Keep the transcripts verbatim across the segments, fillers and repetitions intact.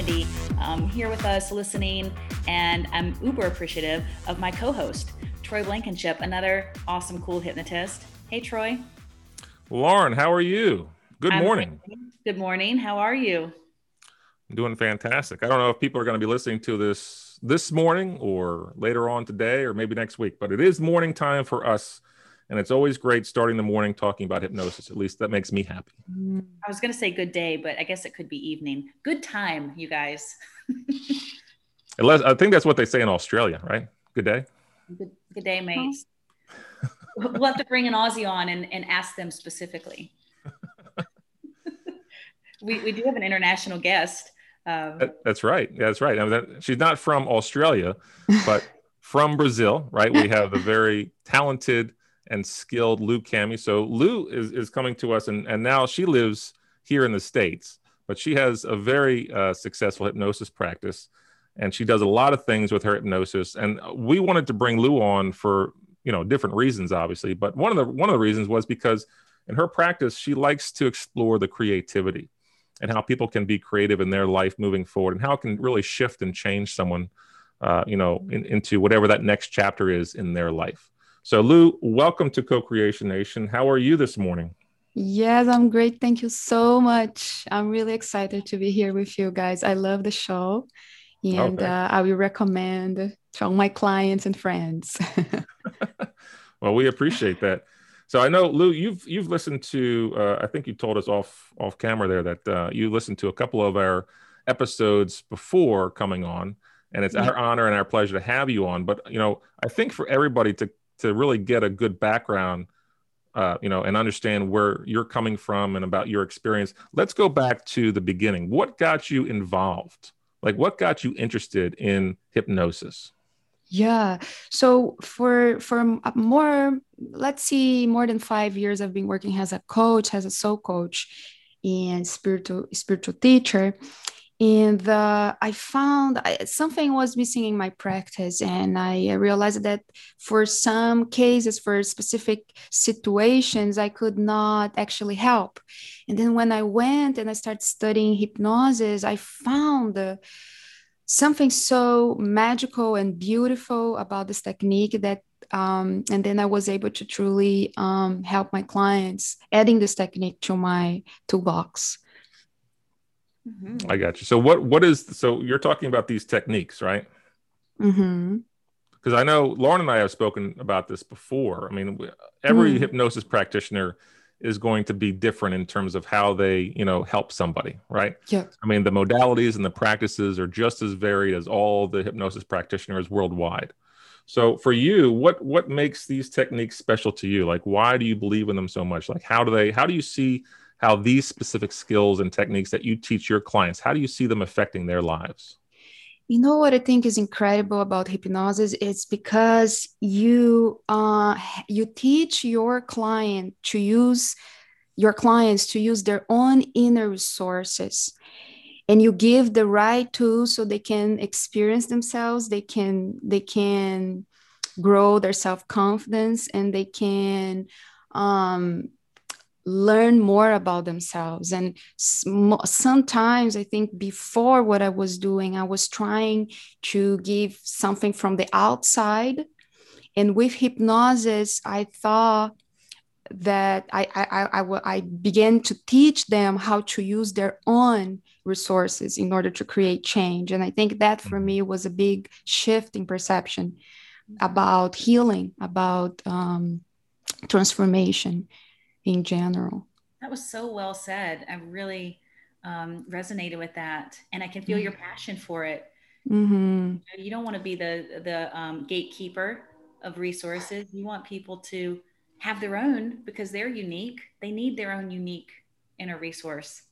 community um, here with us listening. And I'm uber appreciative of my co-host, Troy Blankenship, another awesome, cool hypnotist. Hey, Troy. Lauren, how are you? Good I'm morning. Great. Good morning. How are you? I'm doing fantastic. I don't know if people are going to be listening to this this morning or later on today or maybe next week, but it is morning time for us. And it's always great starting the morning talking about hypnosis. At least that makes me happy. I was going to say good day, but I guess it could be evening. Good time, you guys. Unless, I think that's what they say in Australia, right? Good day. Good, good day, mates. We'll have to bring an Aussie on and, and ask them specifically. we, we do have an international guest. Um, that, that's right. That's right. I mean, that, she's not from Australia, but from Brazil, right? We have a very talented and skilled Lou Cammy. So Lou is, is coming to us, and, and now she lives here in the States, but she has a very uh, successful hypnosis practice, and she does a lot of things with her hypnosis. And we wanted to bring Lou on for, you know, different reasons, obviously. But one of the one of the reasons was because in her practice, she likes to explore the creativity and how people can be creative in their life moving forward and how it can really shift and change someone, uh, you know, in, into whatever that next chapter is in their life. So Lou, welcome to Co-Creation Nation. How are you this morning? Yes, I'm great. Thank you so much. I'm really excited to be here with you guys. I love the show, and okay. uh, I will recommend to all my clients and friends. Well, we appreciate that. So I know, Lou, you've you've listened to, uh, I think you told us off, off camera there that uh, you listened to a couple of our episodes before coming on, and it's yeah. our honor and our pleasure to have you on. But, you know, I think for everybody to to really get a good background, uh, you know, and understand where you're coming from and about your experience, let's go back to the beginning. What got you involved? Like, what got you interested in hypnosis? Yeah. So for, for more, let's see, more than five years, I've been working as a coach, as a soul coach and spiritual, spiritual teacher. And uh, I found I, something was missing in my practice. And I realized that for some cases, for specific situations, I could not actually help. And then when I went and I started studying hypnosis, I found uh, something so magical and beautiful about this technique that Um, and then I was able to truly um, help my clients, adding this technique to my toolbox. Mm-hmm. I got you. So what, what is, so you're talking about these techniques, right? Mm-hmm. Because I know Lauren and I have spoken about this before. I mean, every mm. hypnosis practitioner is going to be different in terms of how they, you know, help somebody, right? Yeah. I mean, the modalities and the practices are just as varied as all the hypnosis practitioners worldwide. So for you, what, what makes these techniques special to you? Like, why do you believe in them so much? Like, how do they, how do you see how these specific skills and techniques that you teach your clients, how do you see them affecting their lives? You know what I think is incredible about hypnosis? It's because you, uh, you teach your client to use your clients to use their own inner resources, and you give the right tools so they can experience themselves. They can, they can grow their self-confidence, and they can, um, learn more about themselves. And sm- sometimes I think before what I was doing, I was trying to give something from the outside. And with hypnosis, I thought that I, I, I, I began to teach them how to use their own resources in order to create change. And I think that for me was a big shift in perception about healing, about um, transformation in general. That was so well said. I really um, resonated with that. And I can feel mm-hmm. your passion for it. Mm-hmm. You don't want to be the, the um, gatekeeper of resources. You want people to have their own because they're unique. They need their own unique inner resource.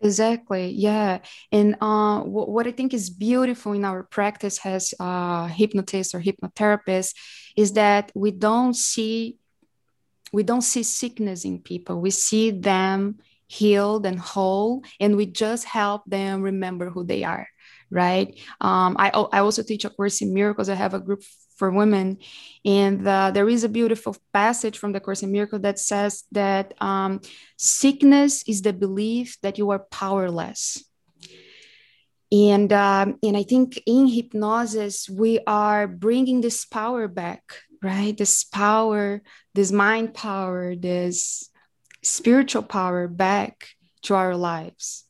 Exactly. Yeah. And uh, w- what I think is beautiful in our practice as uh, hypnotists or hypnotherapists is that we don't see We don't see sickness in people. We see them healed and whole, and we just help them remember who they are, right? Um, I, I also teach a Course in Miracles. I have a group for women, and uh, there is a beautiful passage from the Course in Miracles that says that um, sickness is the belief that you are powerless. And um, and I think in hypnosis, we are bringing this power back, right? This power, this mind power, this spiritual power back to our lives.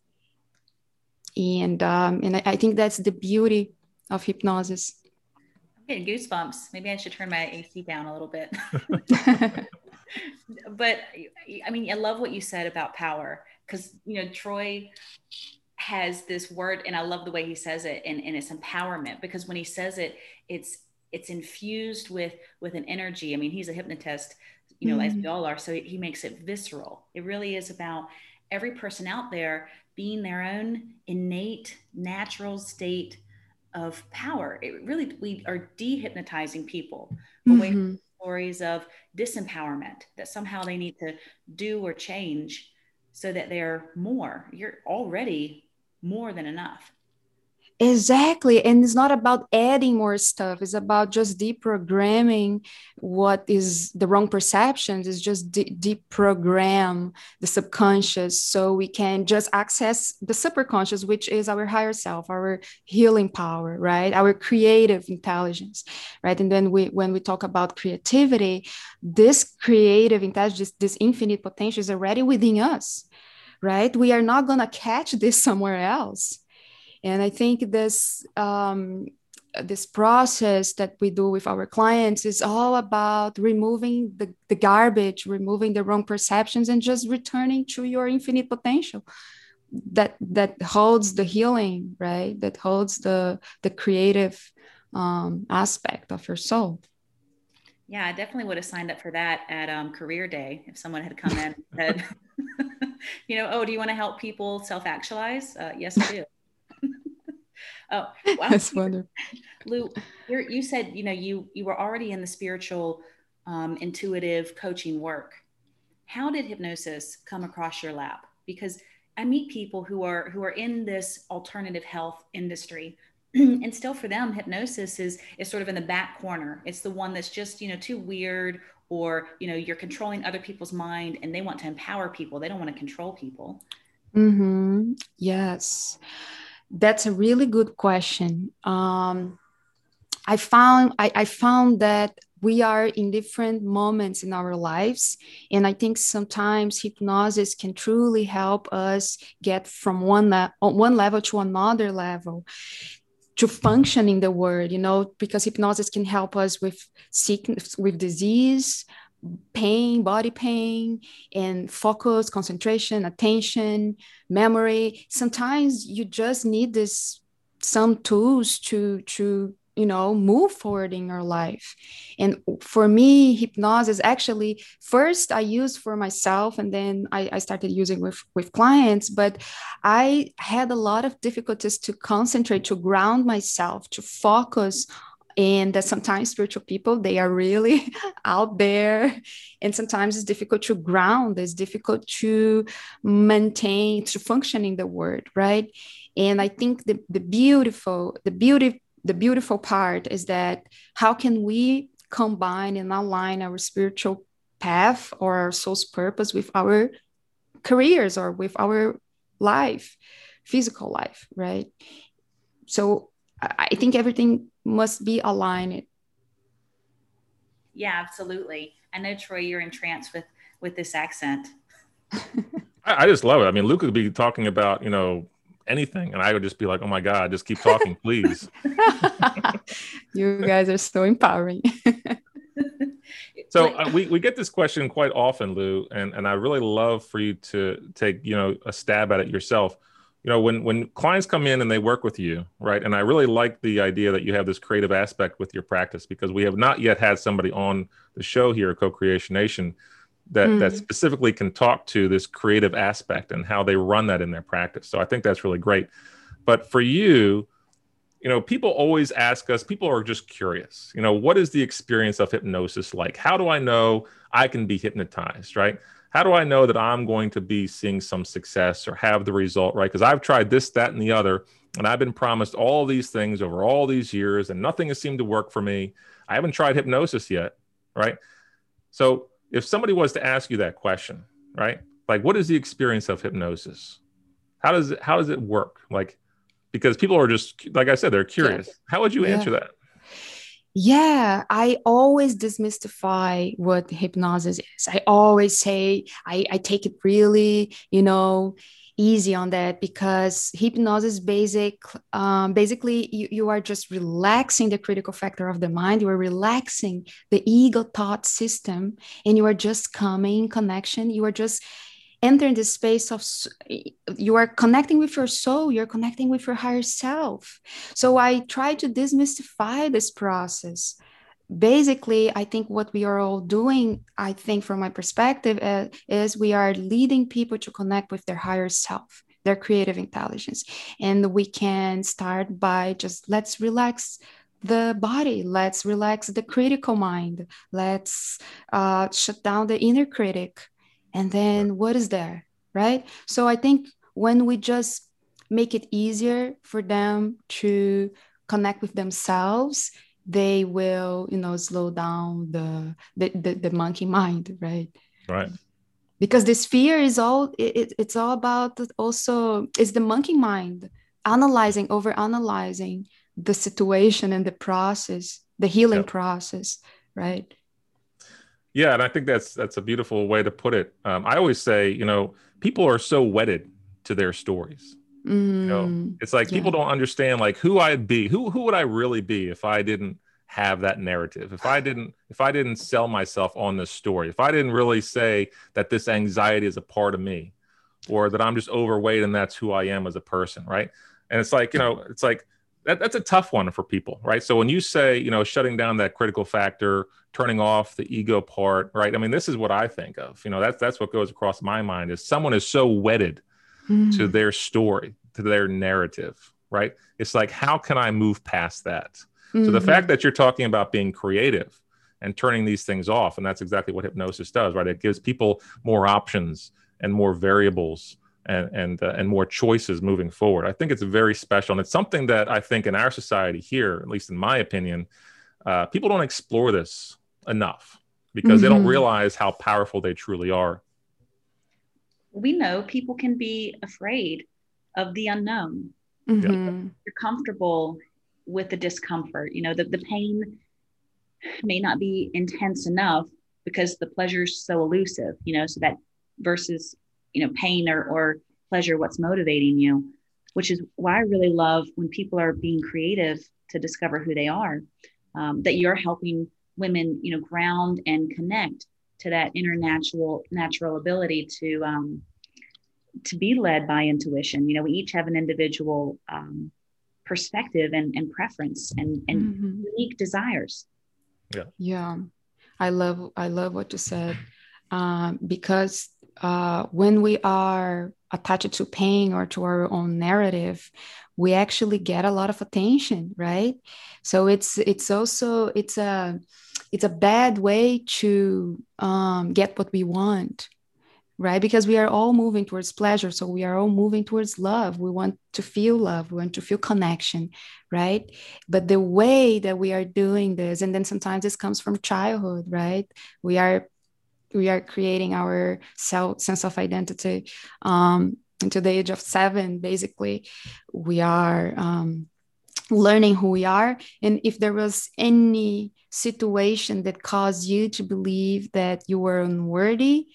And um, and I, I think that's the beauty of hypnosis. I'm getting goosebumps. Maybe I should turn my A C down a little bit. But I mean, I love what you said about power, because, you know, Troy has this word, and I love the way he says it, and, and it's empowerment, because when he says it, it's it's infused with with an energy. I mean, he's a hypnotist, you know, mm-hmm. as we all are, so he makes it visceral. It really is about every person out there being their own innate, natural state of power. It really, we are dehypnotizing people away mm-hmm. from stories of disempowerment, that somehow they need to do or change so that they're more. You're already more than enough. Exactly. And it's not about adding more stuff. It's about just deprogramming what is the wrong perceptions. It's just de- deprogram the subconscious so we can just access the superconscious, which is our higher self, our healing power, right? Our creative intelligence, right? And then we, when we talk about creativity, this creative intelligence, this, this infinite potential is already within us, right? We are not going to catch this somewhere else. And I think this um, this process that we do with our clients is all about removing the, the garbage, removing the wrong perceptions, and just returning to your infinite potential that that holds the healing, right? That holds the the creative um, aspect of your soul. Yeah, I definitely would have signed up for that at um, Career Day if someone had come in and said, you know, oh, do you want to help people self-actualize? Uh, yes, I do. Oh, wow. That's wonderful. Lou, you're, you said, you know, you, you were already in the spiritual, um, intuitive coaching work. How did hypnosis come across your lap? Because I meet people who are, who are in this alternative health industry and still for them, hypnosis is, is sort of in the back corner. It's the one that's just, you know, too weird, or, you know, you're controlling other people's mind, and they want to empower people. They don't want to control people. Mm-hmm. Yes. That's a really good question. Um, I found I, I found that we are in different moments in our lives. And I think sometimes hypnosis can truly help us get from one, le- one level to another level, to function in the world, you know, because hypnosis can help us with sickness, with disease, pain, body pain, and focus, concentration, attention, memory. Sometimes you just need this, some tools to, to, you know, move forward in your life. And for me, hypnosis actually first I used for myself, and then I, I started using with, with clients, but I had a lot of difficulties to concentrate, to ground myself, to focus. And that sometimes spiritual people, they are really out there, and sometimes it's difficult to ground, it's difficult to maintain, to function in the world, right? And I think the, the beautiful, the beauty, the beautiful part is that how can we combine and align our spiritual path or our soul's purpose with our careers or with our life, physical life, right? So I think everything must be aligned. Yeah, absolutely. I know, Troy, you're entranced with with this accent. I, I just love it. I mean, Luke could be talking about, you know, anything, and I would just be like, oh my God, just keep talking, please. You guys are so empowering. So uh, we, we get this question quite often, Lou, and, and I really love for you to take, you know, a stab at it yourself. You know, when, when clients come in and they work with you, right? And I really like the idea that you have this creative aspect with your practice, because we have not yet had somebody on the show here at Co-Creation Nation that, mm. that specifically can talk to this creative aspect and how they run that in their practice. So I think that's really great. But for you, you know, people always ask us, people are just curious, you know, what is the experience of hypnosis like? How do I know I can be hypnotized, right? How do I know that I'm going to be seeing some success or have the result, right? Because I've tried this, that, and the other, and I've been promised all these things over all these years, and nothing has seemed to work for me. I haven't tried hypnosis yet, right? So if somebody was to ask you that question, right? Like, what is the experience of hypnosis? How does it, how does it work? Like, because people are just, like I said, they're curious. Yeah. How would you yeah. answer that? Yeah, I always demystify what hypnosis is. I always say, I, I take it really, you know, easy on that, because hypnosis basic, um, basically you, you are just relaxing the critical factor of the mind. You are relaxing the ego thought system, and you are just coming in connection. You are just entering the space of, you are connecting with your soul. You're connecting with your higher self. So I try to demystify this process. Basically, I think what we are all doing, I think from my perspective, uh, is we are leading people to connect with their higher self, their creative intelligence. And we can start by just, let's relax the body, let's relax the critical mind, let's uh, shut down the inner critic. And then what is there, right? So I think when we just make it easier for them to connect with themselves, they will, you know, slow down the the, the, the monkey mind, right? Right. Because this fear is all, it, it's all about also, it's the monkey mind, analyzing, overanalyzing the situation and the process, the healing yep. process, right? Yeah, and I think that's that's a beautiful way to put it. Um, I always say, you know, people are so wedded to their stories. Mm, you know, it's like yeah. people don't understand like who I'd be, who who would I really be if I didn't have that narrative? If I didn't, if I didn't sell myself on this story, if I didn't really say that this anxiety is a part of me, or that I'm just overweight and that's who I am as a person, right? And it's like, you know, it's like that, that's a tough one for people, right? So when you say, you know, shutting down that critical factor, turning off the ego part, right? I mean, this is what I think of. You know, that's that's what goes across my mind is someone is so wedded Mm. to their story, to their narrative, right? It's like, how can I move past that? Mm-hmm. So the fact that you're talking about being creative and turning these things off, and that's exactly what hypnosis does, right? It gives people more options and more variables and and uh, and more choices moving forward. I think it's very special. And it's something that I think in our society here, at least in my opinion, uh, people don't explore this enough because mm-hmm. they don't realize how powerful they truly are. We know people can be afraid of the unknown. Mm-hmm. You're comfortable with the discomfort. You know, the, the pain may not be intense enough because the pleasure is so elusive, you know, so that versus, you know, pain or, or pleasure, what's motivating you, which is why I really love when people are being creative to discover who they are, um, that you're helping women, you know, ground and connect to that inner natural, natural ability to, um, to be led by intuition. You know, we each have an individual um, perspective and, and preference and, and mm-hmm. unique desires. Yeah. Yeah. I love, I love what you said. Um, because uh, when we are attached to pain or to our own narrative, we actually get a lot of attention, right? So it's, it's also, it's a, it's a bad way to um, get what we want, right? Because we are all moving towards pleasure. So we are all moving towards love. We want to feel love. We want to feel connection, right? But the way that we are doing this, and then sometimes this comes from childhood, right? We are, we are creating our self sense of identity um, into the age of seven, basically. We are um, learning who we are. And if there was any situation that caused you to believe that you were unworthy,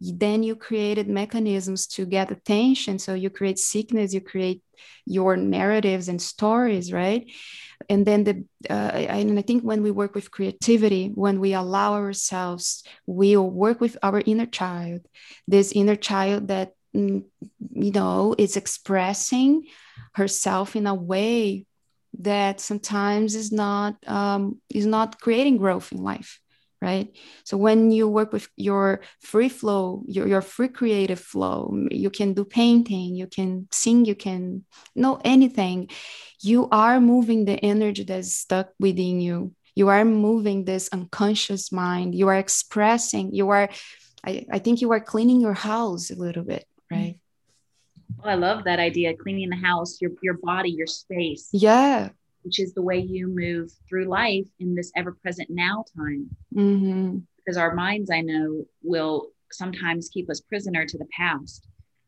then you created mechanisms to get attention. So you create sickness, you create your narratives and stories, right? And then the uh, and I think when we work with creativity, when we allow ourselves, we will work with our inner child, this inner child that, you know, is expressing herself in a way that sometimes is not um, is not creating growth in life, right? So when you work with your free flow, your, your free creative flow, you can do painting, you can sing, you can know anything. You are moving the energy that's stuck within you. You are moving this unconscious mind. You are expressing, you are, I, I think you are cleaning your house a little bit, right? Mm-hmm. Well, I love that idea. Cleaning the house, your, your body, your space. Yeah. Which is the way you move through life in this ever-present now time. Mm-hmm. Because our minds, I know, will sometimes keep us prisoner to the past.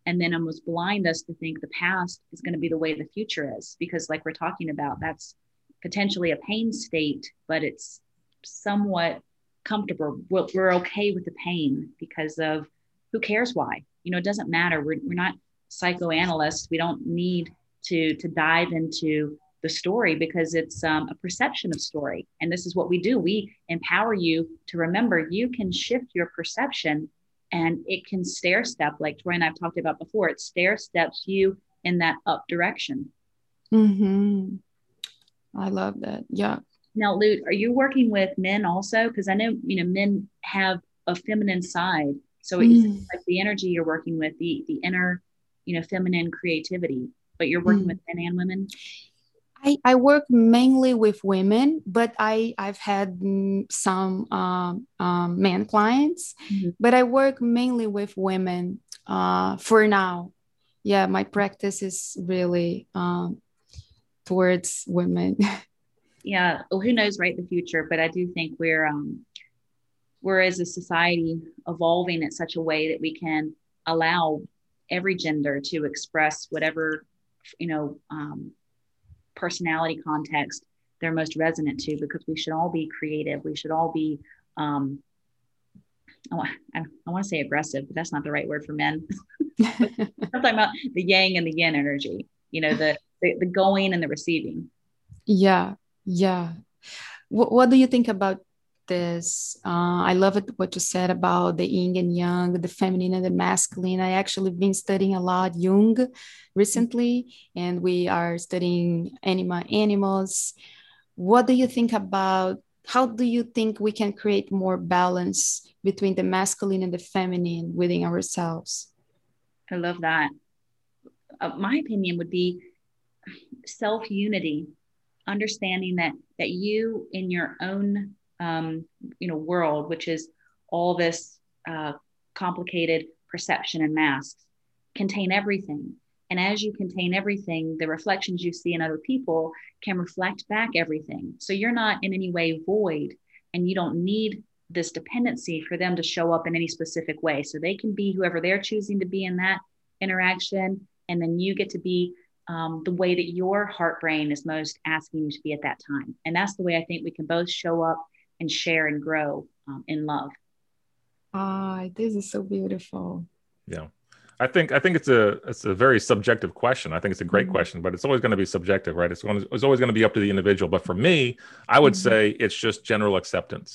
and then almost blind us to think the past is going to be the way the future is, because like we're talking about, that's potentially a pain state, but it's somewhat comfortable. We're, we're okay with the pain because of who cares why, you know, it doesn't matter. We're, we're not psychoanalysts. We don't need to, to dive into the story, because it's um, a perception of story. And this is what we do. We empower you to remember you can shift your perception, and it can stair step, like Troy and I've talked about before, it stair steps you in that up direction. Mm-hmm. I love that. Yeah. Now, Lou, are you working with men also? Because I know, you know, men have a feminine side. So it's mm. like the energy you're working with, the the inner, you know, feminine creativity, but you're working mm. with men and women? I, I work mainly with women, but I, I've had some um, um, men clients, mm-hmm. but I work mainly with women uh, for now. Yeah, my practice is really um, towards women. Yeah, well, who knows, right, the future, but I do think we're, um, we're as a society evolving in such a way that we can allow every gender to express whatever, you know, um, personality context they're most resonant to, because we should all be creative. We should all be, um, oh, I, I want to say aggressive, but that's not the right word for men. I'm talking about the yang and the yin energy, you know, the, the, the going and the receiving. Yeah. Yeah. W- what do you think about this? Uh, I love it, what you said about the yin and yang, the feminine and the masculine. I actually been studying a lot Jung recently, and we are studying anima animals. What do you think about, how do you think we can create more balance between the masculine and the feminine within ourselves? I love that. Uh, my opinion would be self-unity, understanding that, that you in your own Um, you know, world, which is all this uh, complicated perception and masks, contain everything. And as you contain everything, the reflections you see in other people can reflect back everything. So you're not in any way void, and you don't need this dependency for them to show up in any specific way. So they can be whoever they're choosing to be in that interaction. And then you get to be Um, the way that your heart brain is most asking you to be at that time. And that's the way I think we can both show up and share and grow um, in love. Ah, oh, this is so beautiful. Yeah. I think, I think it's a, it's a very subjective question. I think it's a great mm-hmm. question, but it's always going to be subjective, right? It's, going to, it's always going to be up to the individual. But for me, I would mm-hmm. say it's just general acceptance,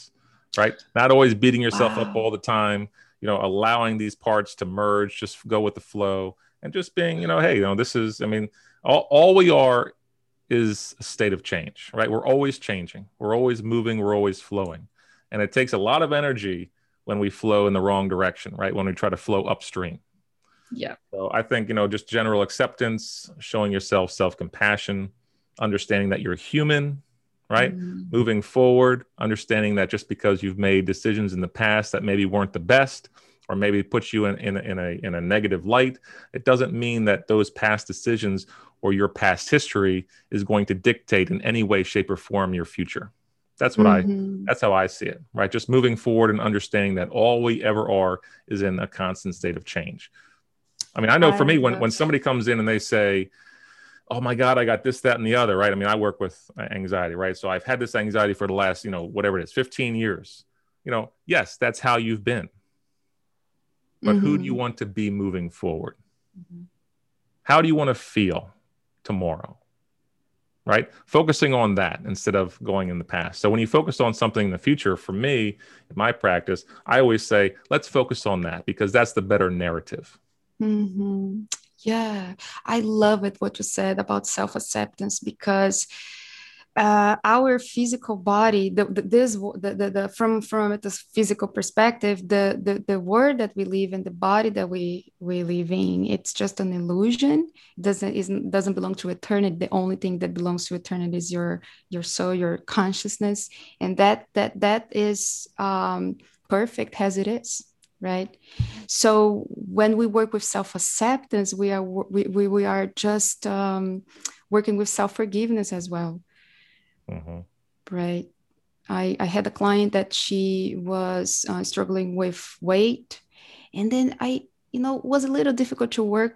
right? Not always beating yourself wow. up all the time, you know, allowing these parts to merge, just go with the flow. And just being, you know, hey, you know, this is, I mean, all, all we are is a state of change, right? We're always changing. We're always moving. We're always flowing. And it takes a lot of energy when we flow in the wrong direction, right? When we try to flow upstream. Yeah. So I think, you know, just general acceptance, showing yourself self-compassion, understanding that you're human, right? Mm-hmm. Moving forward, understanding that just because you've made decisions in the past that maybe weren't the best, or maybe puts you in, in, in, a, in a negative light, it doesn't mean that those past decisions or your past history is going to dictate in any way, shape, or form your future. That's what mm-hmm. I, that's how I see it, right? Just moving forward and understanding that all we ever are is in a constant state of change. I mean, I know for me, when, when somebody comes in and they say, oh my God, I got this, that, and the other, right? I mean, I work with anxiety, right? So I've had this anxiety for the last, you know, whatever it is, fifteen years, you know, yes, that's how you've been. But mm-hmm. who do you want to be moving forward? Mm-hmm. How do you want to feel tomorrow? Right? Focusing on that instead of going in the past. So when you focus on something in the future, for me, in my practice, I always say, let's focus on that because that's the better narrative. Mm-hmm. Yeah. I love it what you said about self-acceptance, because Uh, our physical body, the, the, this, the, the, the, from from this physical perspective, the, the the world that we live in, the body that we we live in, it's just an illusion. It doesn't isn't, doesn't belong to eternity. The only thing that belongs to eternity is your your soul, your consciousness, and that that that is um, perfect as it is, right? So when we work with self-acceptance, we are we we, we are just um, working with self-forgiveness as well. Mm-hmm. Right. I, I had a client that she was uh, struggling with weight. And then I, you know, was a little difficult to work.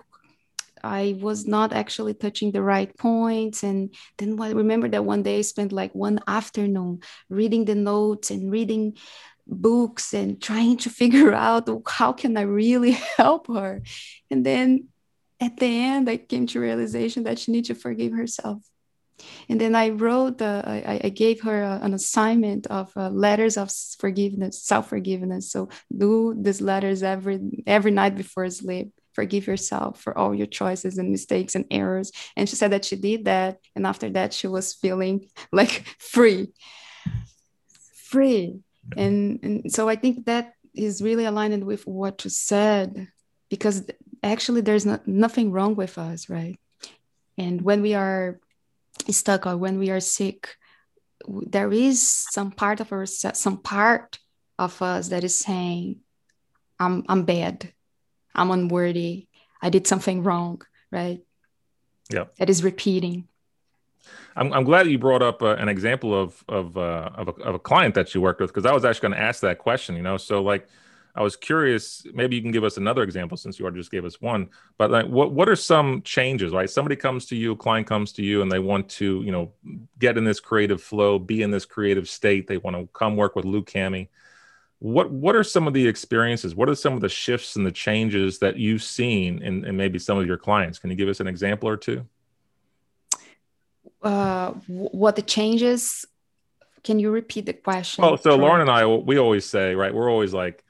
I was not actually touching the right points. And then I remember that one day I spent like one afternoon reading the notes and reading books and trying to figure out how can I really help her. And then at the end, I came to realization that she needs to forgive herself. And then I wrote, uh, I, I gave her a, an assignment of uh, letters of forgiveness, self-forgiveness. So do these letters every every night before sleep. Forgive yourself for all your choices and mistakes and errors. And she said that she did that. And after that, she was feeling like free, free. And, and so I think that is really aligned with what you said, because actually there's not, nothing wrong with us, right? And when we are stuck or when we are sick, there is some part of us, some part of us that is saying, I'm, I'm bad. I'm unworthy. I did something wrong, right? Yeah. That is repeating. I'm, I'm glad you brought up uh, an example of of uh, of, a, of a client that you worked with, because I was actually going to ask that question. You know, so like, I was curious. Maybe you can give us another example since you already just gave us one. But like, what what are some changes? Right, somebody comes to you, a client comes to you, and they want to, you know, get in this creative flow, be in this creative state. They want to come work with Lou Cammy. What what are some of the experiences? What are some of the shifts and the changes that you've seen in, in maybe some of your clients? Can you give us an example or two? Uh, what the changes? Can you repeat the question? Well, so Lauren and I, we always say, right, we're always like,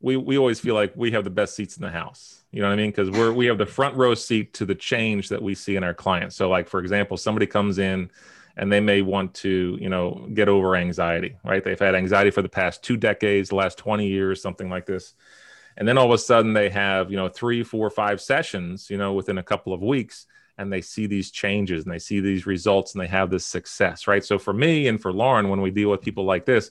we we always feel like we have the best seats in the house. You know what I mean? Because we're we have the front row seat to the change that we see in our clients. So like, for example, somebody comes in and they may want to, you know, get over anxiety, right? They've had anxiety for the past two decades, the last twenty years, something like this. And then all of a sudden they have, you know, three, four, five sessions, you know, within a couple of weeks, and they see these changes and they see these results and they have this success, right? So for me and for Lauren, when we deal with people like this,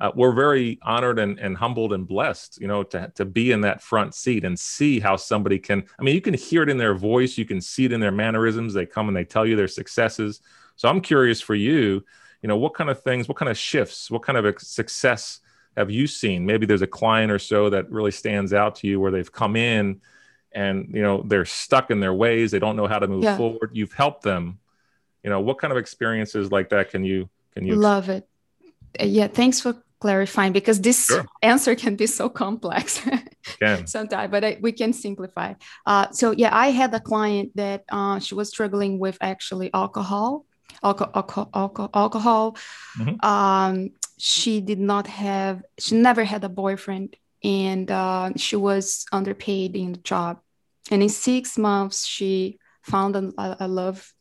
uh, we're very honored and, and humbled and blessed, you know, to, to be in that front seat and see how somebody can, I mean, you can hear it in their voice, you can see it in their mannerisms. They come and they tell you their successes. So I'm curious for you, you know, what kind of things, what kind of shifts, what kind of success have you seen? Maybe there's a client or so that really stands out to you where they've come in and, you know, they're stuck in their ways. They don't know how to move yeah. forward. You've helped them. You know, what kind of experiences like that can you, can you? Love it. Yeah. Thanks for clarifying, because this sure. answer can be so complex sometimes, but I, we can simplify. Uh, so yeah, I had a client that uh, she was struggling with actually alcohol. Alcohol, alcohol, alcohol, alcohol. Mm-hmm. Um, she did not have, she never had a boyfriend, and uh, she was underpaid in the job. And in six months, she found a, a love,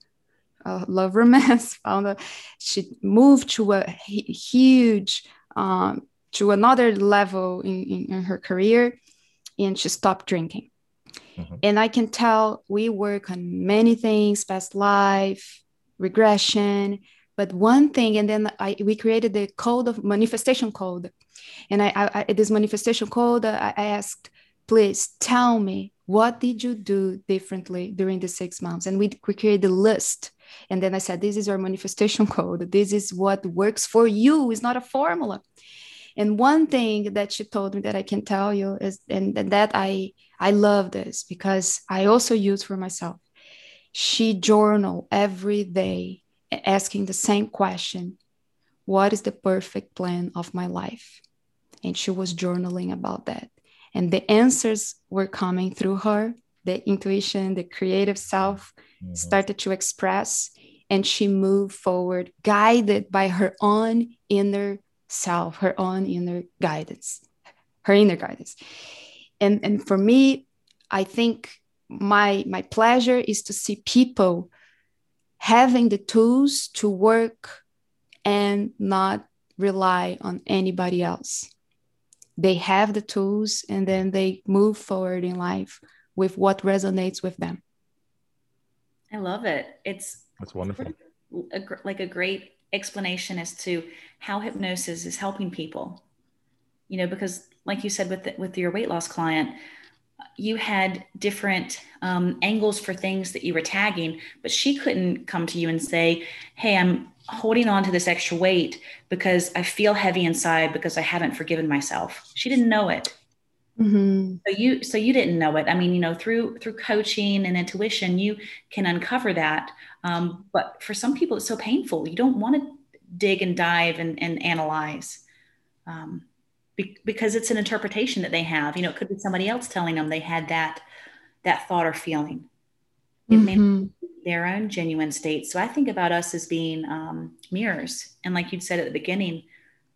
a love romance. Found a, she moved to a huge, um, to another level in, in, in her career, and she stopped drinking. Mm-hmm. And I can tell we work on many things, past life, regression, but one thing, and then I we created the code of manifestation code, and I, I, I this manifestation code, I, I asked, please tell me what did you do differently during the six months, and we, we created the list, and then I said, this is our manifestation code. This is what works for you. It's not a formula. And one thing that she told me that I can tell you is, and that I I love this because I also use for myself. She journaled every day asking the same question. What is the perfect plan of my life? And she was journaling about that. And the answers were coming through her. The intuition, the creative self mm-hmm. started to express, and she moved forward, guided by her own inner self, her own inner guidance, her inner guidance. And, and for me, I think My, my pleasure is to see people having the tools to work and not rely on anybody else. They have the tools, and then they move forward in life with what resonates with them. I love it. It's That's wonderful. A, like a great explanation as to how hypnosis is helping people. You know, because like you said with the, with your weight loss client, you had different um, angles for things that you were tagging, but she couldn't come to you and say, hey, I'm holding on to this extra weight because I feel heavy inside because I haven't forgiven myself. She didn't know it. Mm-hmm. So you, so you didn't know it. I mean, you know, through, through coaching and intuition, you can uncover that. Um, but for some people, it's so painful. You don't want to dig and dive and, and analyze, um, be, because it's an interpretation that they have. You know, it could be somebody else telling them they had that, that thought or feeling. It mm-hmm. may be their own genuine state. So I think about us as being um, mirrors. And like you'd said at the beginning,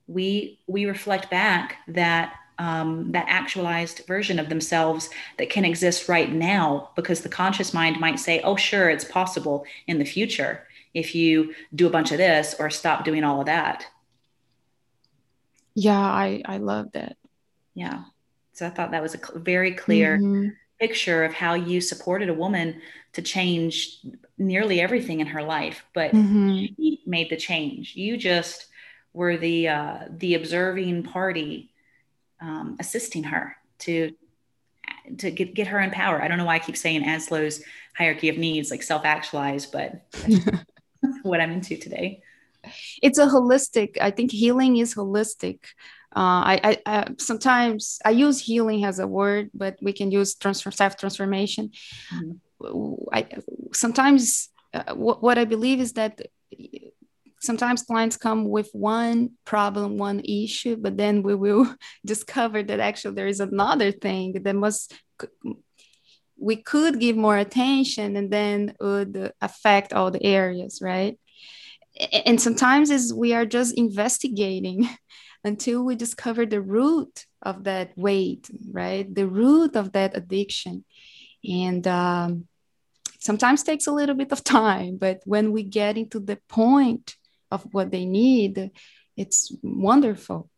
we, we reflect back that, um, that actualized version of themselves that can exist right now, because the conscious mind might say, oh, sure, it's possible in the future if you do a bunch of this or stop doing all of that. Yeah, I, I love that. Yeah. So I thought that was a cl- very clear mm-hmm. picture of how you supported a woman to change nearly everything in her life, but mm-hmm. she made the change. You just were the, uh, the observing party, um, assisting her to, to get, get her in power. I don't know why I keep saying Maslow's hierarchy of needs, like self-actualized, but that's what I'm into today. It's a holistic, I think healing is holistic. Uh, I, I, I sometimes I use healing as a word, but we can use transfer, self-transformation. Mm-hmm. I, sometimes uh, w- what I believe is that sometimes clients come with one problem, one issue, but then we will discover that actually there is another thing that must we could give more attention, and then would affect all the areas, right? And sometimes is we are just investigating until we discover the root of that weight, right? The root of that addiction. And um, sometimes takes a little bit of time, but when we get into the point of what they need, it's wonderful.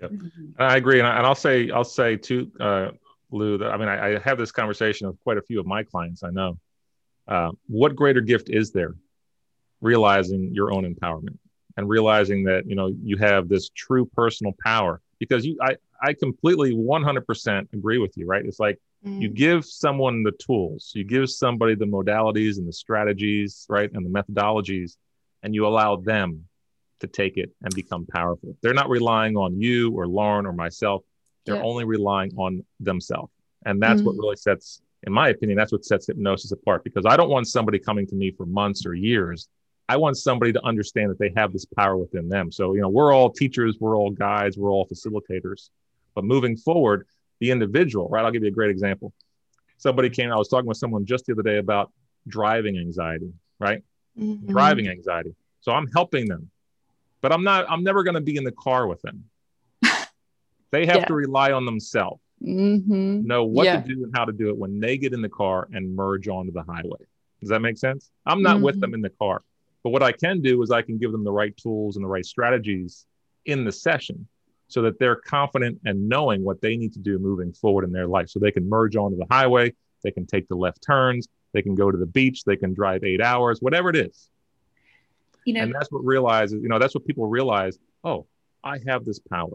Yep. Mm-hmm. I agree. And, I, and I'll say, I'll say too, uh, Lou, that I mean, I, I have this conversation with quite a few of my clients. I know uh, what greater gift is there? Realizing your own empowerment. And realizing that, you know, you have this true personal power, because you, I, I completely one hundred percent agree with you, right? It's like mm. you give someone the tools, you give somebody the modalities and the strategies, right? And the methodologies, and you allow them to take it and become powerful. They're not relying on you or Lauren or myself. They're yeah. only relying on themselves. And that's mm. what really sets, in my opinion, that's what sets hypnosis apart, because I don't want somebody coming to me for months or years. I want somebody to understand that they have this power within them. So, you know, we're all teachers, we're all guides, we're all facilitators, but moving forward, the individual, right? I'll give you a great example. Somebody came, I was talking with someone just the other day about driving anxiety, right? Mm-hmm. Driving anxiety. So I'm helping them, but I'm not, I'm never going to be in the car with them. They have yeah. to rely on themselves, mm-hmm. know what yeah. to do and how to do it when they get in the car and merge onto the highway. Does that make sense? I'm not mm-hmm. with them in the car. But what I can do is I can give them the right tools and the right strategies in the session so that they're confident and knowing what they need to do moving forward in their life. So they can merge onto the highway. They can take the left turns. They can go to the beach. They can drive eight hours, whatever it is. You know, and that's what realizes, you know, that's what people realize. Oh, I have this power.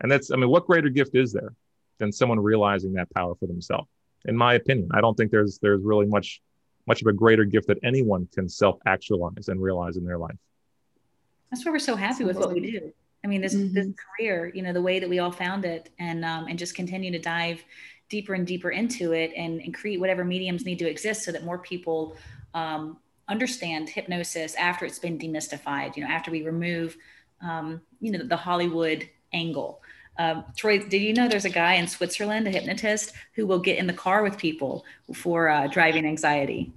And that's, I mean, what greater gift is there than someone realizing that power for themselves? In my opinion, I don't think there's, there's really much much of a greater gift that anyone can self-actualize and realize in their life. That's why we're so happy with what we do. I mean, this, mm-hmm. this career, you know, the way that we all found it, and, um, and just continue to dive deeper and deeper into it, and, and create whatever mediums need to exist so that more people um, understand hypnosis after it's been demystified, you know, after we remove, um, you know, the Hollywood angle. Um, Troy, did you know there's a guy in Switzerland, a hypnotist, who will get in the car with people for uh, driving anxiety?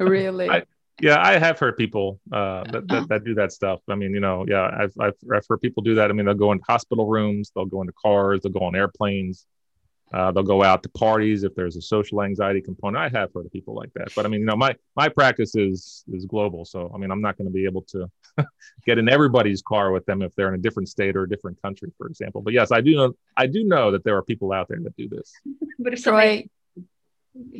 Really? I, yeah, I have heard people uh, that, that, that do that stuff. I mean, you know, yeah, I've, I've, I've heard people do that. I mean, they'll go into hospital rooms, they'll go into cars, they'll go on airplanes, uh, they'll go out to parties if there's a social anxiety component. I have heard of people like that. But I mean, you know, my my practice is is global. So, I mean, I'm not going to be able to get in everybody's car with them if they're in a different state or a different country, for example. But yes, I do know I do know that there are people out there that do this. But if somebody-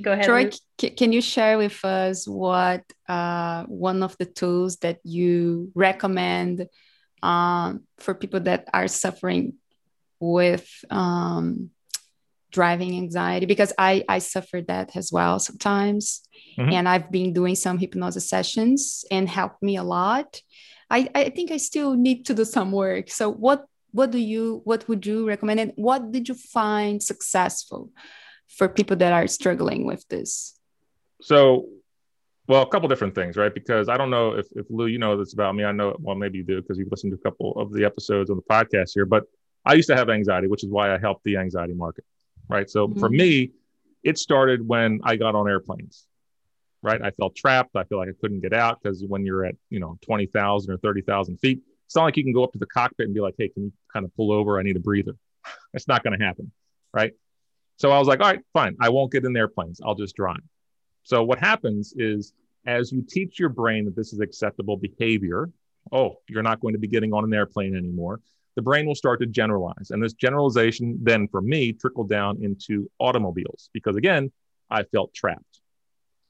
Go ahead, Troy, c- can you share with us what uh, one of the tools that you recommend um, for people that are suffering with um, driving anxiety? Because I, I suffered that as well sometimes. Mm-hmm. And I've been doing some hypnosis sessions and helped me a lot. I, I think I still need to do some work. So what What do you, what would you recommend? And what did you find successful for people that are struggling with this? So, well, a couple different things, right? Because I don't know if, if Lou, you know this about me. I know, well, maybe you do because you've listened to a couple of the episodes on the podcast here, but I used to have anxiety, which is why I helped the anxiety market, right? So mm-hmm. for me, it started when I got on airplanes, right? I felt trapped. I feel like I couldn't get out because when you're at, you know, twenty thousand or thirty thousand feet, it's not like you can go up to the cockpit and be like, hey, can you kind of pull over? I need a breather. It's not going to happen, right? So I was like, all right, fine. I won't get in airplanes. I'll just drive. So what happens is as you teach your brain that this is acceptable behavior, oh, you're not going to be getting on an airplane anymore, the brain will start to generalize. And this generalization then for me trickled down into automobiles because again, I felt trapped,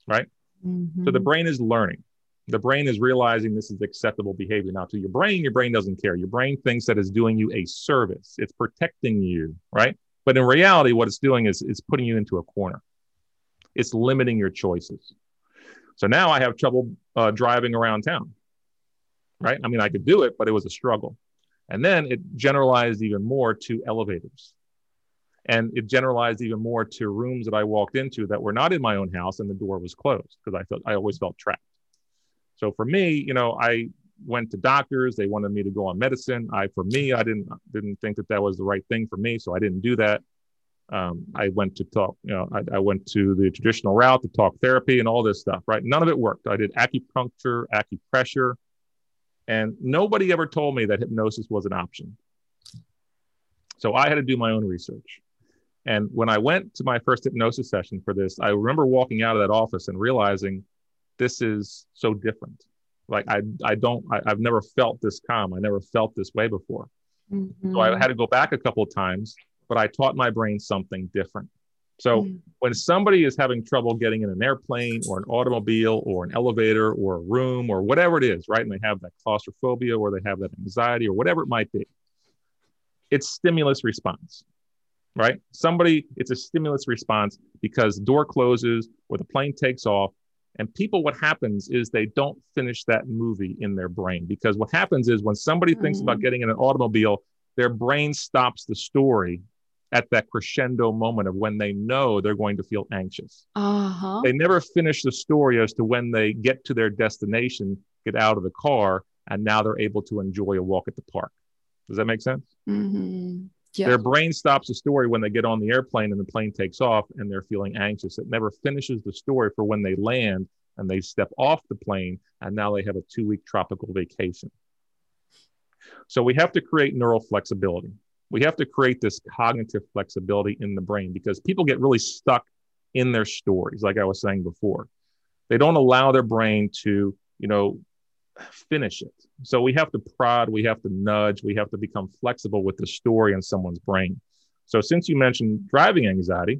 right? Mm-hmm. So the brain is learning. The brain is realizing this is acceptable behavior. Now to your brain, your brain doesn't care. Your brain thinks that it's doing you a service. It's protecting you, right? But in reality, what it's doing is it's putting you into a corner. It's limiting your choices. So now I have trouble uh, driving around town, right? I mean, I could do it, but it was a struggle. And then it generalized even more to elevators. And it generalized even more to rooms that I walked into that were not in my own house and the door was closed because I felt I always felt trapped. So for me, you know, I went to doctors. They wanted me to go on medicine. I, for me, I didn't didn't think that that was the right thing for me, so I didn't do that. Um, I went to talk, you know, I, I went to the traditional route to talk therapy and all this stuff, right? None of it worked. I did acupuncture, acupressure, and nobody ever told me that hypnosis was an option. So I had to do my own research. And when I went to my first hypnosis session for this, I remember walking out of that office and realizing this is so different. Like I, I don't, I, I've never felt this calm. I never felt this way before. Mm-hmm. So I had to go back a couple of times, but I taught my brain something different. So mm. when somebody is having trouble getting in an airplane or an automobile or an elevator or a room or whatever it is, right? And they have that claustrophobia or they have that anxiety or whatever it might be, it's stimulus response, right? Somebody, it's a stimulus response because the door closes or the plane takes off. And people, what happens is they don't finish that movie in their brain because what happens is when somebody mm. thinks about getting in an automobile, their brain stops the story at that crescendo moment of when they know they're going to feel anxious. Uh-huh. They never finish the story as to when they get to their destination, get out of the car, and now they're able to enjoy a walk at the park. Does that make sense? Mm-hmm. Yeah. Their brain stops the story when they get on the airplane and the plane takes off and they're feeling anxious. It never finishes the story for when they land and they step off the plane and now they have a two-week tropical vacation. So we have to create neural flexibility. We have to create this cognitive flexibility in the brain because people get really stuck in their stories, like I was saying before. They don't allow their brain to, you know, finish it. So we have to prod, we have to nudge, we have to become flexible with the story in someone's brain. So since you mentioned driving anxiety,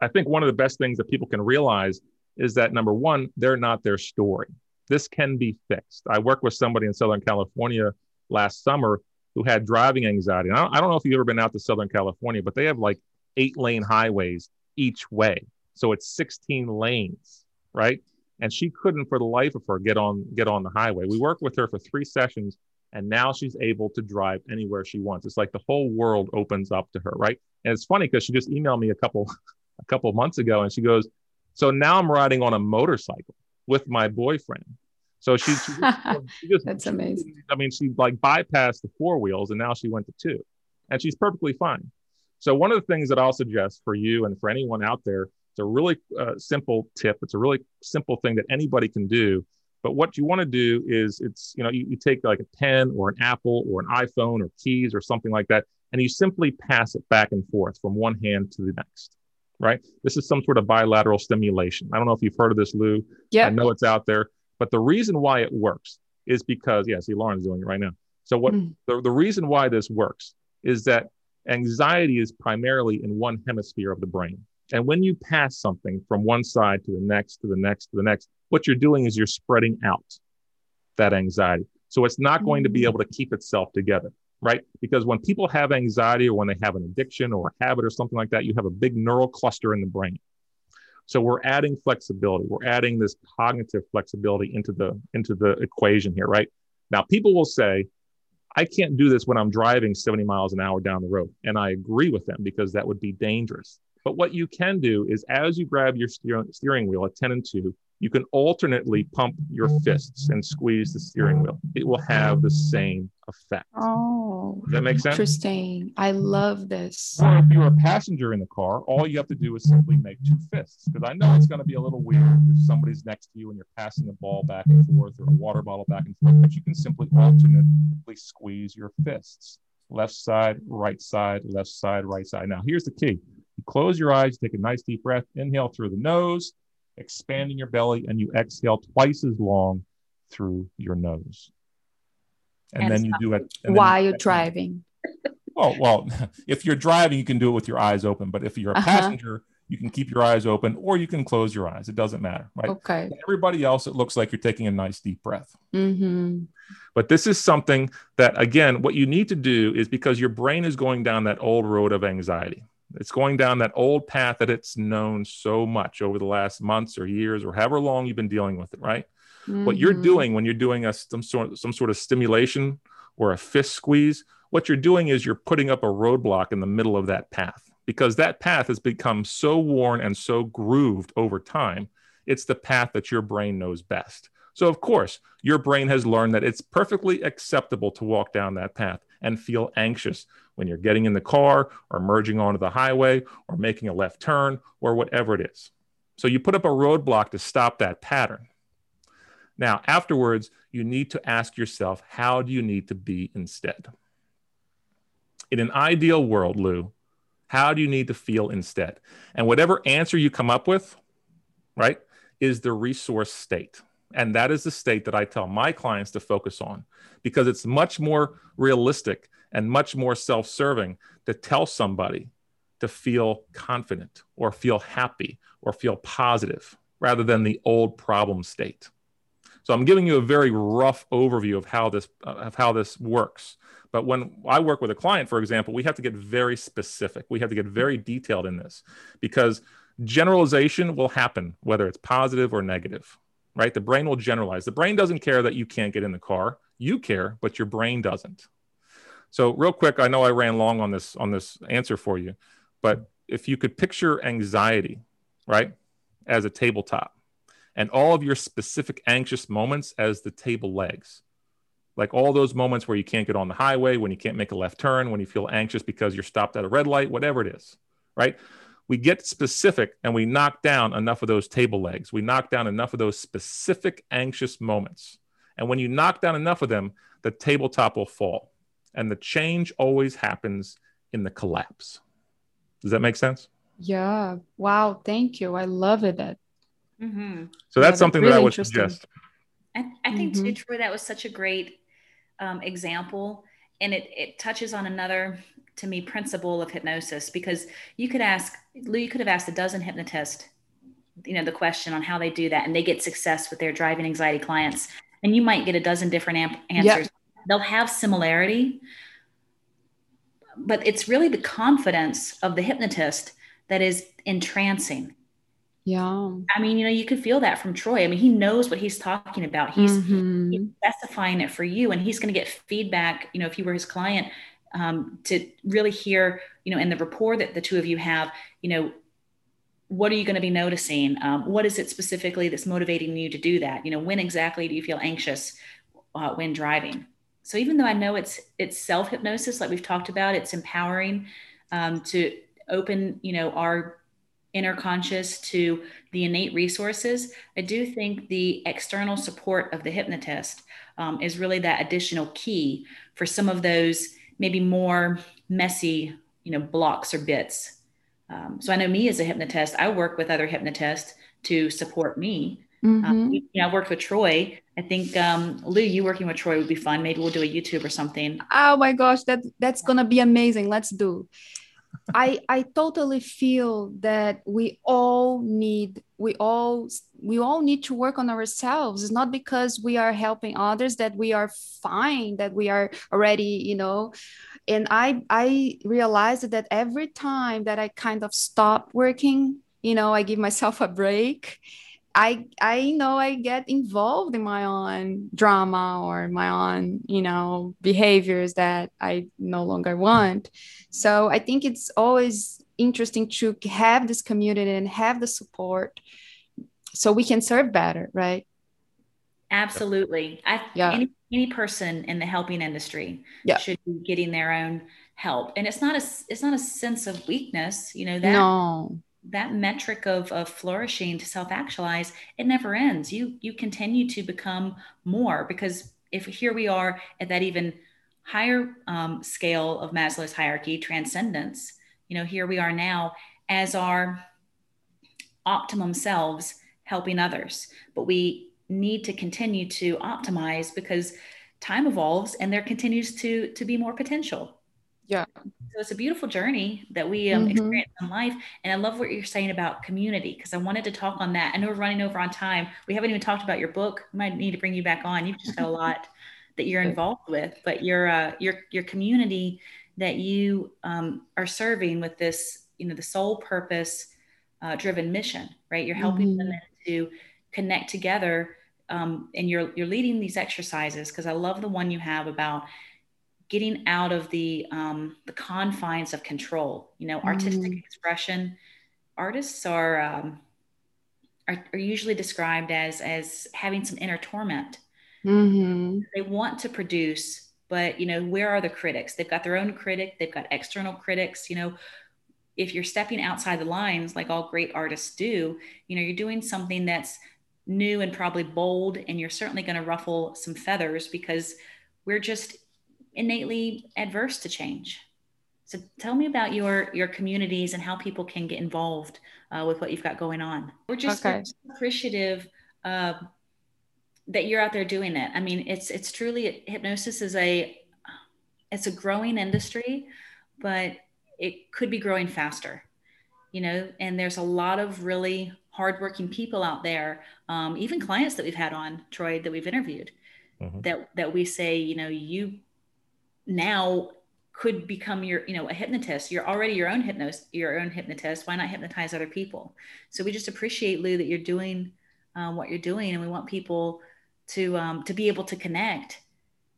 I think one of the best things that people can realize is that number one, they're not their story. This can be fixed. I worked with somebody in Southern California last summer who had driving anxiety. And I don't, I don't know if you've ever been out to Southern California, but they have like eight lane highways each way. So it's sixteen lanes, right? And she couldn't for the life of her get on get on the highway. We worked with her for three sessions, and now she's able to drive anywhere she wants. It's like the whole world opens up to her, right? And it's funny because she just emailed me a couple a couple months ago, and she goes, so now I'm riding on a motorcycle with my boyfriend. So she, she just, she just that's amazing. I mean, she like bypassed the four wheels, and now she went to two, and she's perfectly fine. So one of the things that I'll suggest for you and for anyone out there, it's a really uh, simple tip. It's a really simple thing that anybody can do. But what you want to do is it's, you know, you, you take like a pen or an apple or an iPhone or keys or something like that, and you simply pass it back and forth from one hand to the next, right? This is some sort of bilateral stimulation. I don't know if you've heard of this, Lou. Yeah. I know it's out there. But the reason why it works is because, yeah, see, Lauren's doing it right now. So what mm. the, the reason why this works is that anxiety is primarily in one hemisphere of the brain. And when you pass something from one side to the next, to the next, to the next, what you're doing is you're spreading out that anxiety. So it's not going to be able to keep itself together, right? Because when people have anxiety or when they have an addiction or a habit or something like that, you have a big neural cluster in the brain. So we're adding flexibility. We're adding this cognitive flexibility into the, into the equation here, right? Now, people will say, I can't do this when I'm driving seventy miles an hour down the road. And I agree with them because that would be dangerous. But what you can do is as you grab your steering wheel at ten and two, you can alternately pump your fists and squeeze the steering wheel. It will have the same effect. Oh, does that make sense? Interesting. I love this. Or if you're a passenger in the car, all you have to do is simply make two fists. Because I know it's going to be a little weird if somebody's next to you and you're passing a ball back and forth or a water bottle back and forth, but you can simply alternately squeeze your fists. Left side, right side, left side, right side. Now, here's the key. You close your eyes, take a nice deep breath, inhale through the nose, expanding your belly, and you exhale twice as long through your nose. And, and then you do it while you're driving. Oh, well, if you're driving, you can do it with your eyes open. But if you're a passenger, uh-huh. you can keep your eyes open or you can close your eyes. It doesn't matter, right? Okay. For everybody else, it looks like you're taking a nice deep breath. Mm-hmm. But this is something that, again, what you need to do is because your brain is going down that old road of anxiety. It's going down that old path that it's known so much over the last months or years or however long you've been dealing with it, right? Mm-hmm. What you're doing when you're doing a, some, sort of, some sort of stimulation or a fist squeeze, what you're doing is you're putting up a roadblock in the middle of that path because that path has become so worn and so grooved over time. It's the path that your brain knows best. So, of course, your brain has learned that it's perfectly acceptable to walk down that path and feel anxious when you're getting in the car or merging onto the highway or making a left turn or whatever it is. So you put up a roadblock to stop that pattern. Now, afterwards, you need to ask yourself, how do you need to be instead? In an ideal world, Lou, how do you need to feel instead? And whatever answer you come up with, right, is the resource state. And that is the state that I tell my clients to focus on because it's much more realistic and much more self-serving to tell somebody to feel confident or feel happy or feel positive rather than the old problem state. So I'm giving you a very rough overview of how this, uh, of how this works. But when I work with a client, for example, we have to get very specific. We have to get very detailed in this because generalization will happen, whether it's positive or negative. Right? The brain will generalize. The brain doesn't care that you can't get in the car. You care, but your brain doesn't. So real quick, I know I ran long on this, on this answer for you, but if you could picture anxiety, right, as a tabletop and all of your specific anxious moments as the table legs, like all those moments where you can't get on the highway, when you can't make a left turn, when you feel anxious because you're stopped at a red light, whatever it is, right? We get specific and we knock down enough of those table legs. We knock down enough of those specific anxious moments. And when you knock down enough of them, the tabletop will fall. And the change always happens in the collapse. Does that make sense? Yeah. Wow. Thank you. I love it. Mm-hmm. So that's yeah, something really that I would suggest. I, I think mm-hmm. too, Troy, that was such a great um, example. And it, it touches on another, to me, principle of hypnosis, because you could ask, Lou, you could have asked a dozen hypnotists, you know, the question on how they do that and they get success with their driving anxiety clients. And you might get a dozen different amp- answers. Yep. They'll have similarity, but it's really the confidence of the hypnotist that is entrancing. Yeah. I mean, you know, you could feel that from Troy. I mean, he knows what he's talking about. He's, mm-hmm. he's specifying it for you and he's going to get feedback, you know, if you were his client, um, to really hear, you know, and the rapport that the two of you have, you know, what are you going to be noticing? Um, what is it specifically that's motivating you to do that? You know, when exactly do you feel anxious uh, when driving? So even though I know it's, it's self-hypnosis, like we've talked about, it's empowering, um, to open, you know, our inner conscious to the innate resources. I do think the external support of the hypnotist, um, is really that additional key for some of those maybe more messy, you know, blocks or bits. Um, so I know me as a hypnotist, I work with other hypnotists to support me. Mm-hmm. Um, you know, I worked with Troy. I think, um, Lou, you working with Troy would be fun. Maybe we'll do a YouTube or something. Oh my gosh, that that's going to be amazing. Let's do. I I totally feel that we all need, we all, we all need to work on ourselves. It's not because we are helping others that we are fine, that we are already, you know, and I, I realized that every time that I kind of stop working, you know, I give myself a break. I, I know I get involved in my own drama or my own, you know, behaviors that I no longer want. So I think it's always interesting to have this community and have the support so we can serve better, right? Absolutely. I, yeah. any, any person in the helping industry yeah. should be getting their own help. And it's not a, it's not a sense of weakness, you know, that, no. that metric of, of flourishing to self-actualize, it never ends. You, you continue to become more, because if here we are at that even higher um, scale of Maslow's hierarchy, transcendence, you know, here we are now as our optimum selves helping others, but we need to continue to optimize because time evolves and there continues to, to be more potential. Yeah. So it's a beautiful journey that we um, mm-hmm. experience in life. And I love what you're saying about community, because I wanted to talk on that. I know we're running over on time. We haven't even talked about your book. We might need to bring you back on. You've just got a lot that you're involved with, but your, uh, your, your community that you um, are serving with this, you know, the soul purpose uh, driven mission, right? You're helping mm-hmm. women to connect together um, and you're, you're leading these exercises. Cause I love the one you have about getting out of the, um, the confines of control, you know, artistic mm. expression. Artists are, um, are, are usually described as, as having some inner torment. Mm-hmm. They want to produce, but you know, where are the critics? They've got their own critic. They've got external critics. You know, if you're stepping outside the lines, like all great artists do, you know, you're doing something that's new and probably bold, and you're certainly going to ruffle some feathers because we're just innately adverse to change. So tell me about your your communities and how people can get involved uh, with what you've got going on. We're just okay. appreciative uh, that you're out there doing it. I mean, it's it's truly, hypnosis is a it's a growing industry, but it could be growing faster, you know. And there's a lot of really hardworking people out there, um, even clients that we've had on, Troy, that we've interviewed, mm-hmm. that that we say, you know, you now could become your, you know, a hypnotist. You're already your own hypnotist, your own hypnotist. Why not hypnotize other people? So we just appreciate, Lou, that you're doing um, what you're doing. And we want people to, um, to be able to connect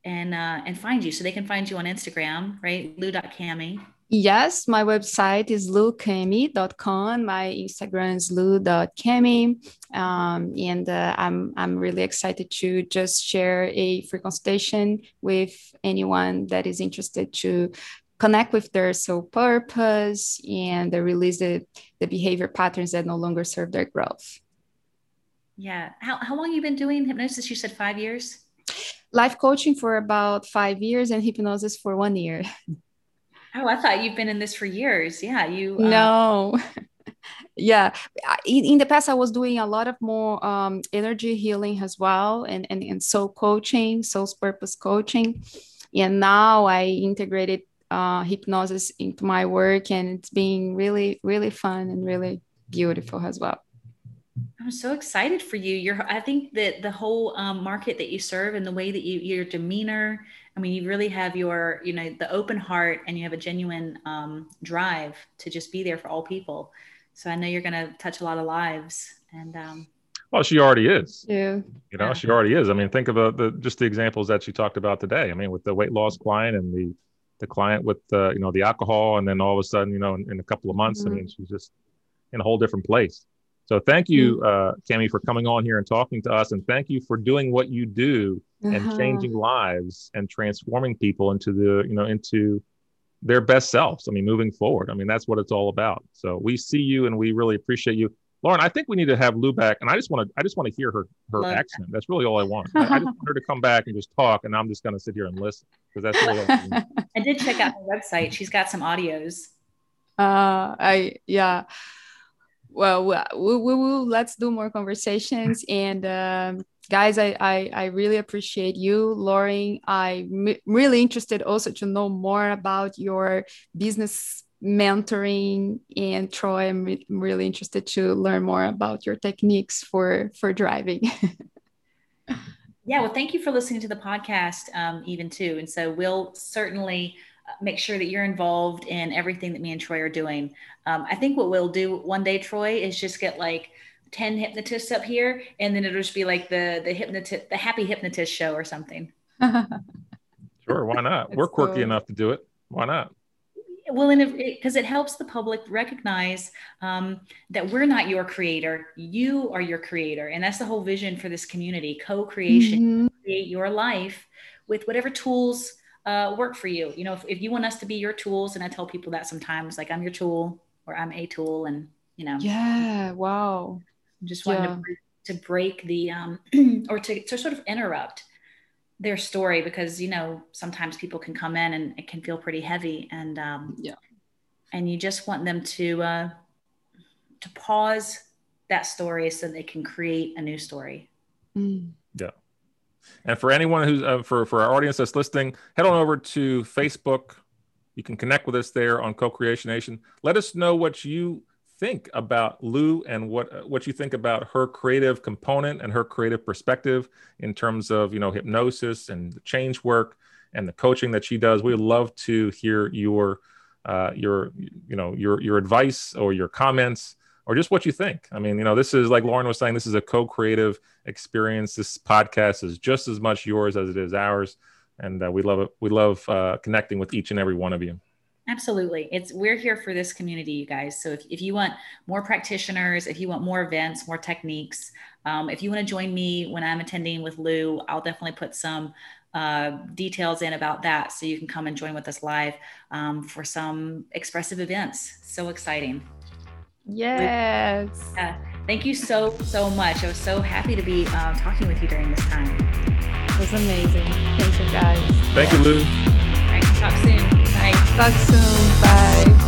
and, uh, and find you. So they can find you on Instagram, right? Lou dot cammy. Yes. My website is lou cammy dot com. My Instagram is lou dot cammy. Um, and uh, I'm, I'm really excited to just share a free consultation with anyone that is interested to connect with their soul purpose and they release the, the behavior patterns that no longer serve their growth. Yeah. How, how long have you been doing hypnosis? You said five years? Life coaching for about five years and hypnosis for one year. Oh, I thought you've been in this for years. Yeah, you. Um... No. yeah. In, in the past, I was doing a lot of more um, energy healing as well, and, and, and soul coaching, soul's purpose coaching. And now I integrated uh, hypnosis into my work, and it's been really, really fun and really beautiful as well. I'm so excited for you. You're, I think that the whole um, market that you serve and the way that you, your demeanor, I mean, you really have your, you know, the open heart and you have a genuine um, drive to just be there for all people. So I know you're going to touch a lot of lives and. Um, well, she already is, yeah. you know, yeah. she already is. I mean, think about the, just the examples that you talked about today. I mean, with the weight loss client and the, the client with the, uh, you know, the alcohol, and then all of a sudden, you know, in, in a couple of months, mm-hmm. I mean, she's just in a whole different place. So thank you, uh, Cammy, for coming on here and talking to us. And thank you for doing what you do uh-huh. and changing lives and transforming people into the, you know, into their best selves. I mean, moving forward. I mean, that's what it's all about. So we see you and we really appreciate you. Lauren, I think we need to have Lou back. And I just want to, I just want to hear her, her Love accent. That. That's really all I want. I, I just want her to come back and just talk. And I'm just going to sit here and listen because that's really all I want. I did check out her website. She's got some audios. Uh, I, yeah. Well, we will, we, we, let's do more conversations. And um, guys, I, I, I really appreciate you, Lauren. I'm really interested also to know more about your business mentoring, and Troy, I'm re- really interested to learn more about your techniques for, for driving. Yeah. Well, thank you for listening to the podcast um, even too. And so we'll certainly make sure that you're involved in everything that me and Troy are doing. Um, I think what we'll do one day, Troy, is just get like ten hypnotists up here, and then it'll just be like the the hypnotist, the happy hypnotist show or something. Sure, why not? We're quirky so... enough to do it. Why not? Well, and because it, it, it helps the public recognize um, that we're not your creator, you are your creator. And that's the whole vision for this community, co-creation, mm-hmm. create your life with whatever tools uh, work for you. You know, if, if you want us to be your tools, and I tell people that sometimes, like, I'm your tool or I'm a tool, and, you know. Yeah, wow. I'm just wanting yeah. to, to break the, um, or to, to sort of interrupt their story, because, you know, sometimes people can come in and it can feel pretty heavy, and um yeah and you just want them to uh to pause that story so they can create a new story. mm. Yeah and for anyone who's uh, for for our audience that's listening, head on over to Facebook. You can connect with us there on Co-Creation Nation. Let us know what you think about Lou and what what you think about her creative component and her creative perspective in terms of, you know, hypnosis and the change work and the coaching that she does. We love to hear your uh, your you know your your advice or your comments or just what you think. I mean, you know, this is, like Lauren was saying, this is a co-creative experience. This podcast is just as much yours as it is ours, and uh, we love it. We love uh, connecting with each and every one of you. Absolutely. It's, we're here for this community, you guys. So if, if you want more practitioners, if you want more events, more techniques, um, if you want to join me when I'm attending with Lou, I'll definitely put some uh, details in about that. So you can come and join with us live um, for some expressive events. So exciting. Yes. Uh, thank you so, so much. I was so happy to be uh, talking with you during this time. It was amazing. Thanks, you guys. Thank you, Lou. All right. Talk soon. Talk soon. Bye.